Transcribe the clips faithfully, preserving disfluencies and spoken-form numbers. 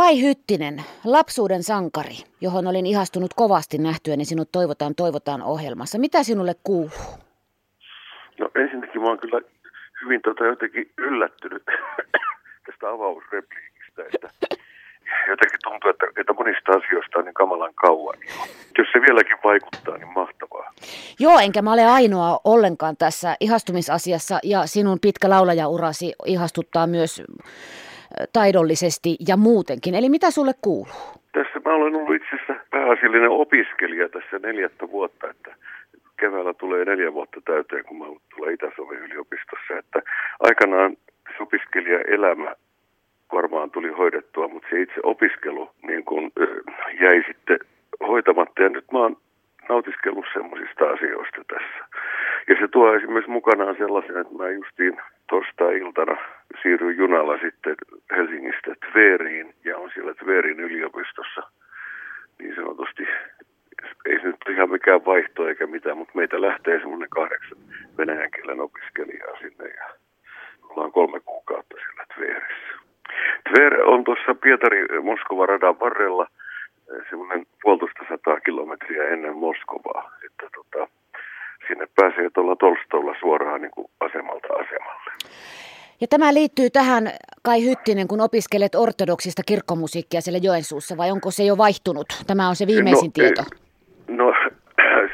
Kai Hyttinen, lapsuuden sankari, johon olin ihastunut kovasti nähtyäni sinut Toivotaan Toivotaan -ohjelmassa. Mitä sinulle kuuluu? No ensinnäkin mä oon kyllä hyvin tota jotenkin yllättynyt tästä avausrepliikistä, että jotenkin tuntuu, että, että monista asioista on niin kamalan kauan. Jos se vieläkin vaikuttaa, niin mahtavaa. Joo, enkä mä ole ainoa ollenkaan tässä ihastumisasiassa, ja sinun pitkä laulajaurasi ihastuttaa myös taidollisesti ja muutenkin. Eli mitä sulle kuuluu? Tässä mä olen ollut itse asiassa pääasiallinen opiskelija tässä neljättä vuotta, että keväällä tulee neljä vuotta täyteen, kun mä olen tuolla Itä-Suomen yliopistossa, että aikanaan opiskelijaelämä varmaan tuli hoidettua, mutta se itse opiskelu niin kun, jäi sitten hoitamatta, ja nyt mä oon nautiskellut semmoisista asioista tässä. Ja se tuo esimerkiksi mukanaan sellaisen, että mä justiin torstai-iltana siirryin junalla sitten Helsingistä Tveriin, ja on siellä Tverin yliopistossa niin sanotusti. Ei se nyt ihan mikään vaihto eikä mitään, mutta meitä lähtee semmoinen kahdeksan venäjän kielen opiskelijaa sinne, ja ollaan kolme kuukautta siellä Tverissä. Tver on tuossa Pietari-Moskova radan varrella semmoinen puolitoista sataa kilometriä ennen Moskovaa, että tota, sinne pääsee tuolla Tolstoilla suoraan niin kuin asemalta asemalle. Ja tämä liittyy tähän, Kai Hyttinen, kun opiskelet ortodoksista kirkkomusiikkia siellä Joensuussa, vai onko se jo vaihtunut? Tämä on se viimeisin no, tieto. No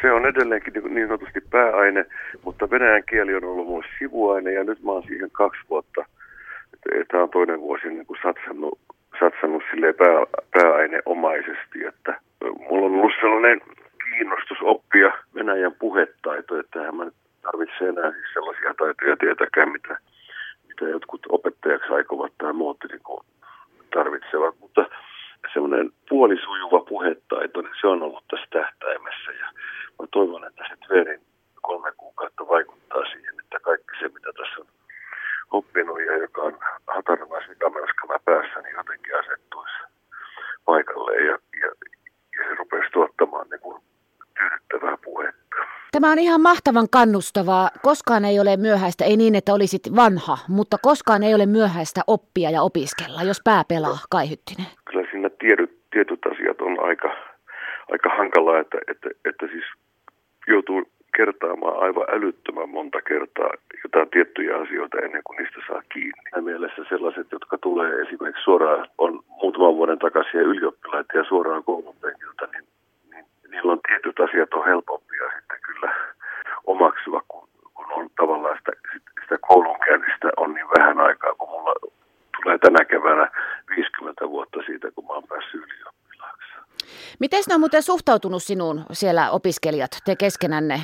se on edelleenkin niin sanotusti pääaine, mutta venäjän kieli on ollut mun sivuaine, ja nyt mä oon siihen kaksi vuotta. Tämä on toinen vuosi niin kuin satsannut, satsannut silleen pää, pääaineomaisesti, että mulla on ollut sellainen kiinnostus oppia Venäjän puhetaitoja, että eihän mä nyt tarvitse enää siis sellaisia taitoja tietäkään, mitä, mitä jotkut opettajaksi aikovat tai muut niin tarvitsevat, mutta sellainen puolisujuva puhetaito, niin se on ollut tässä tähtäimessä, ja mä toivon, että se Tverin kolme kuukautta vaikuttaa siihen, että kaikki se, mitä tässä on oppinut ja joka on hataranaisen kameraskamä päässä, niin jotenkin asettuisi paikalleen ja, ja, ja se rupesi tuottamaan niin kuin tyydyttävää puhetta. Tämä on ihan mahtavan kannustavaa. Koskaan ei ole myöhäistä, ei niin, että olisit vanha, mutta koskaan ei ole myöhäistä oppia ja opiskella, jos pää pelaa, no, Kai Hyttinen. Kyllä siinä tiedyt, tietyt asiat on aika, aika hankalaa, että, että, että siis joutuu kertaamaan aivan älyttömän monta kertaa jotain tiettyjä asioita ennen kuin niistä saa kiinni. Ja mielessä sellaiset, jotka tulee esimerkiksi suoraan, on muutaman vuoden takaisin ylioppilaita ja suoraan koulunpenkiltä, niin, niin niillä on tietyt asiat on helpompia sitten kyllä omaksua, kun, kun on tavallaan sitä, sitä koulunkäynnistä on niin vähän aikaa, kun mulla tulee tänä keväänä viisikymmentä vuotta siitä, kun mä oon päässyt ylioppilaaksi. Miten ne on muuten suhtautunut sinuun siellä opiskelijat, te keskenänne?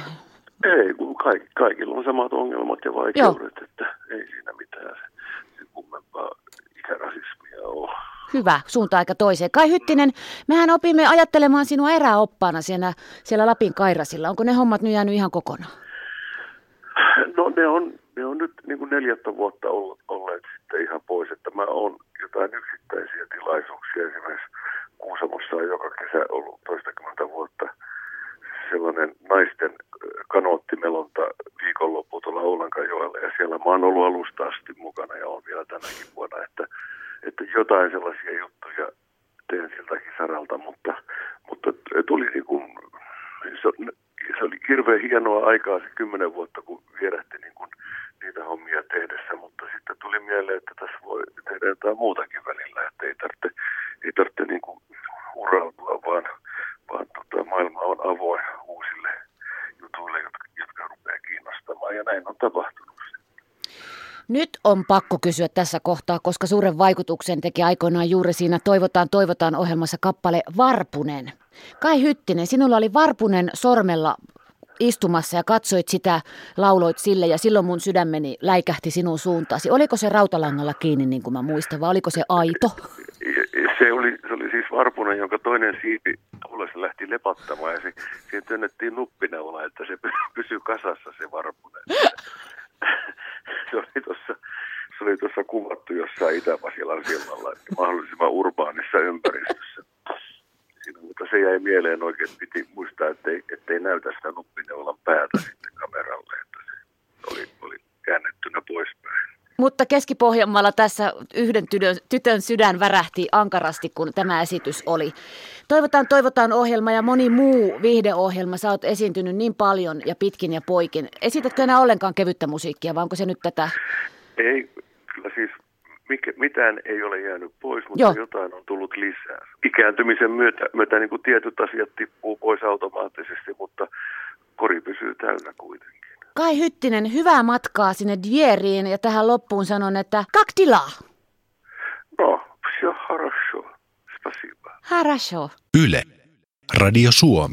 Ei, kun kaik, kaikilla on samat ongelmat ja vaikeudet, joo, että ei siinä mitään se kummempaa ikärasismia ole. Hyvä, suunta aika toiseen. Kai Hyttinen, mehän opimme ajattelemaan sinua eräoppaana siellä, siellä Lapin Kairasilla. Onko ne hommat nyt jäänyt ihan kokonaan? No ne on, ne on nyt niin kuin neljättä vuotta olleet, olleet sitten ihan pois, että mä oon jotain yksittäisiä tilaisuuksia esimerkiksi. Kuusamossa on joka kesä ollut toistakymmentä vuotta sellainen naisten kanoottimelonta viikonloppu tuolla Oulankajoella, ja siellä mä oon ollut alusta asti mukana ja on vielä tänäkin vuonna, että, että jotain sellaisia juttuja teen siltäkin saralta, mutta, mutta tuli niin kuin, se, se oli hirveän hienoa aikaa se kymmenen vuotta, kun vierähti niin kuin niitä hommia tehdessä, mutta sitten tuli mieleen, että tässä voi tehdä jotain muutakin välillä, että ei tarvitse, ei tarvitse niin kuin urautua, vaan, vaan tota, maailma on avoin uusille jutuille, jotka, jotka rupeaa kiinnostamaan, ja näin on tapahtunut. Nyt on pakko kysyä tässä kohtaa, koska suuren vaikutuksen teki aikoinaan juuri siinä Toivotaan Toivotaan -ohjelmassa kappale Varpunen. Kai Hyttinen, sinulla oli Varpunen sormella istumassa ja katsoit sitä, lauloit sille, ja silloin mun sydämeni läikähti sinun suuntaasi. Oliko se rautalangalla kiinni, niin kuin mä muistan, vai oliko se aito? Se oli, se oli siis Varpunen, jonka toinen siipi se lähti lepattamaan, ja se, siihen työnnettiin nuppinaula, että se pysyi kasassa se Varpunen. Se oli tuossa, se oli tuossa kuvattu jossain Itä-Vasilan silmalla, mahdollisimman urbaanissa ympäristössä. Siinä, mutta se jäi mieleen oikein, piti muistaa, ettei, ettei näytä sitä nuppineulan päätä sitten kameralle, että se oli, oli käännettynä poispäin. Mutta Keski-Pohjanmaalla tässä yhden tytön, tytön sydän värähti ankarasti, kun tämä esitys oli. Toivotaan Toivotaan -ohjelma ja moni muu viihdeohjelma. Sä oot esiintynyt niin paljon ja pitkin ja poikin. Esitätkö enää ollenkaan kevyttä musiikkia, vai onko se nyt tätä? Ei, kyllä siis mikä, mitään ei ole jäänyt pois, mutta Joo. jotain on tullut lisää. Ikääntymisen myötä, myötä niin kuin tietyt asiat tippuu pois automaattisesti, mutta kori pysyy täynnä kuitenkin. Kai Hyttinen, hyvää matkaa sinne Tveriin, ja tähän loppuun sanon, että kaktilaa. No, se on harasho. Spasiba. Harasho. Yle. Radio Suomi.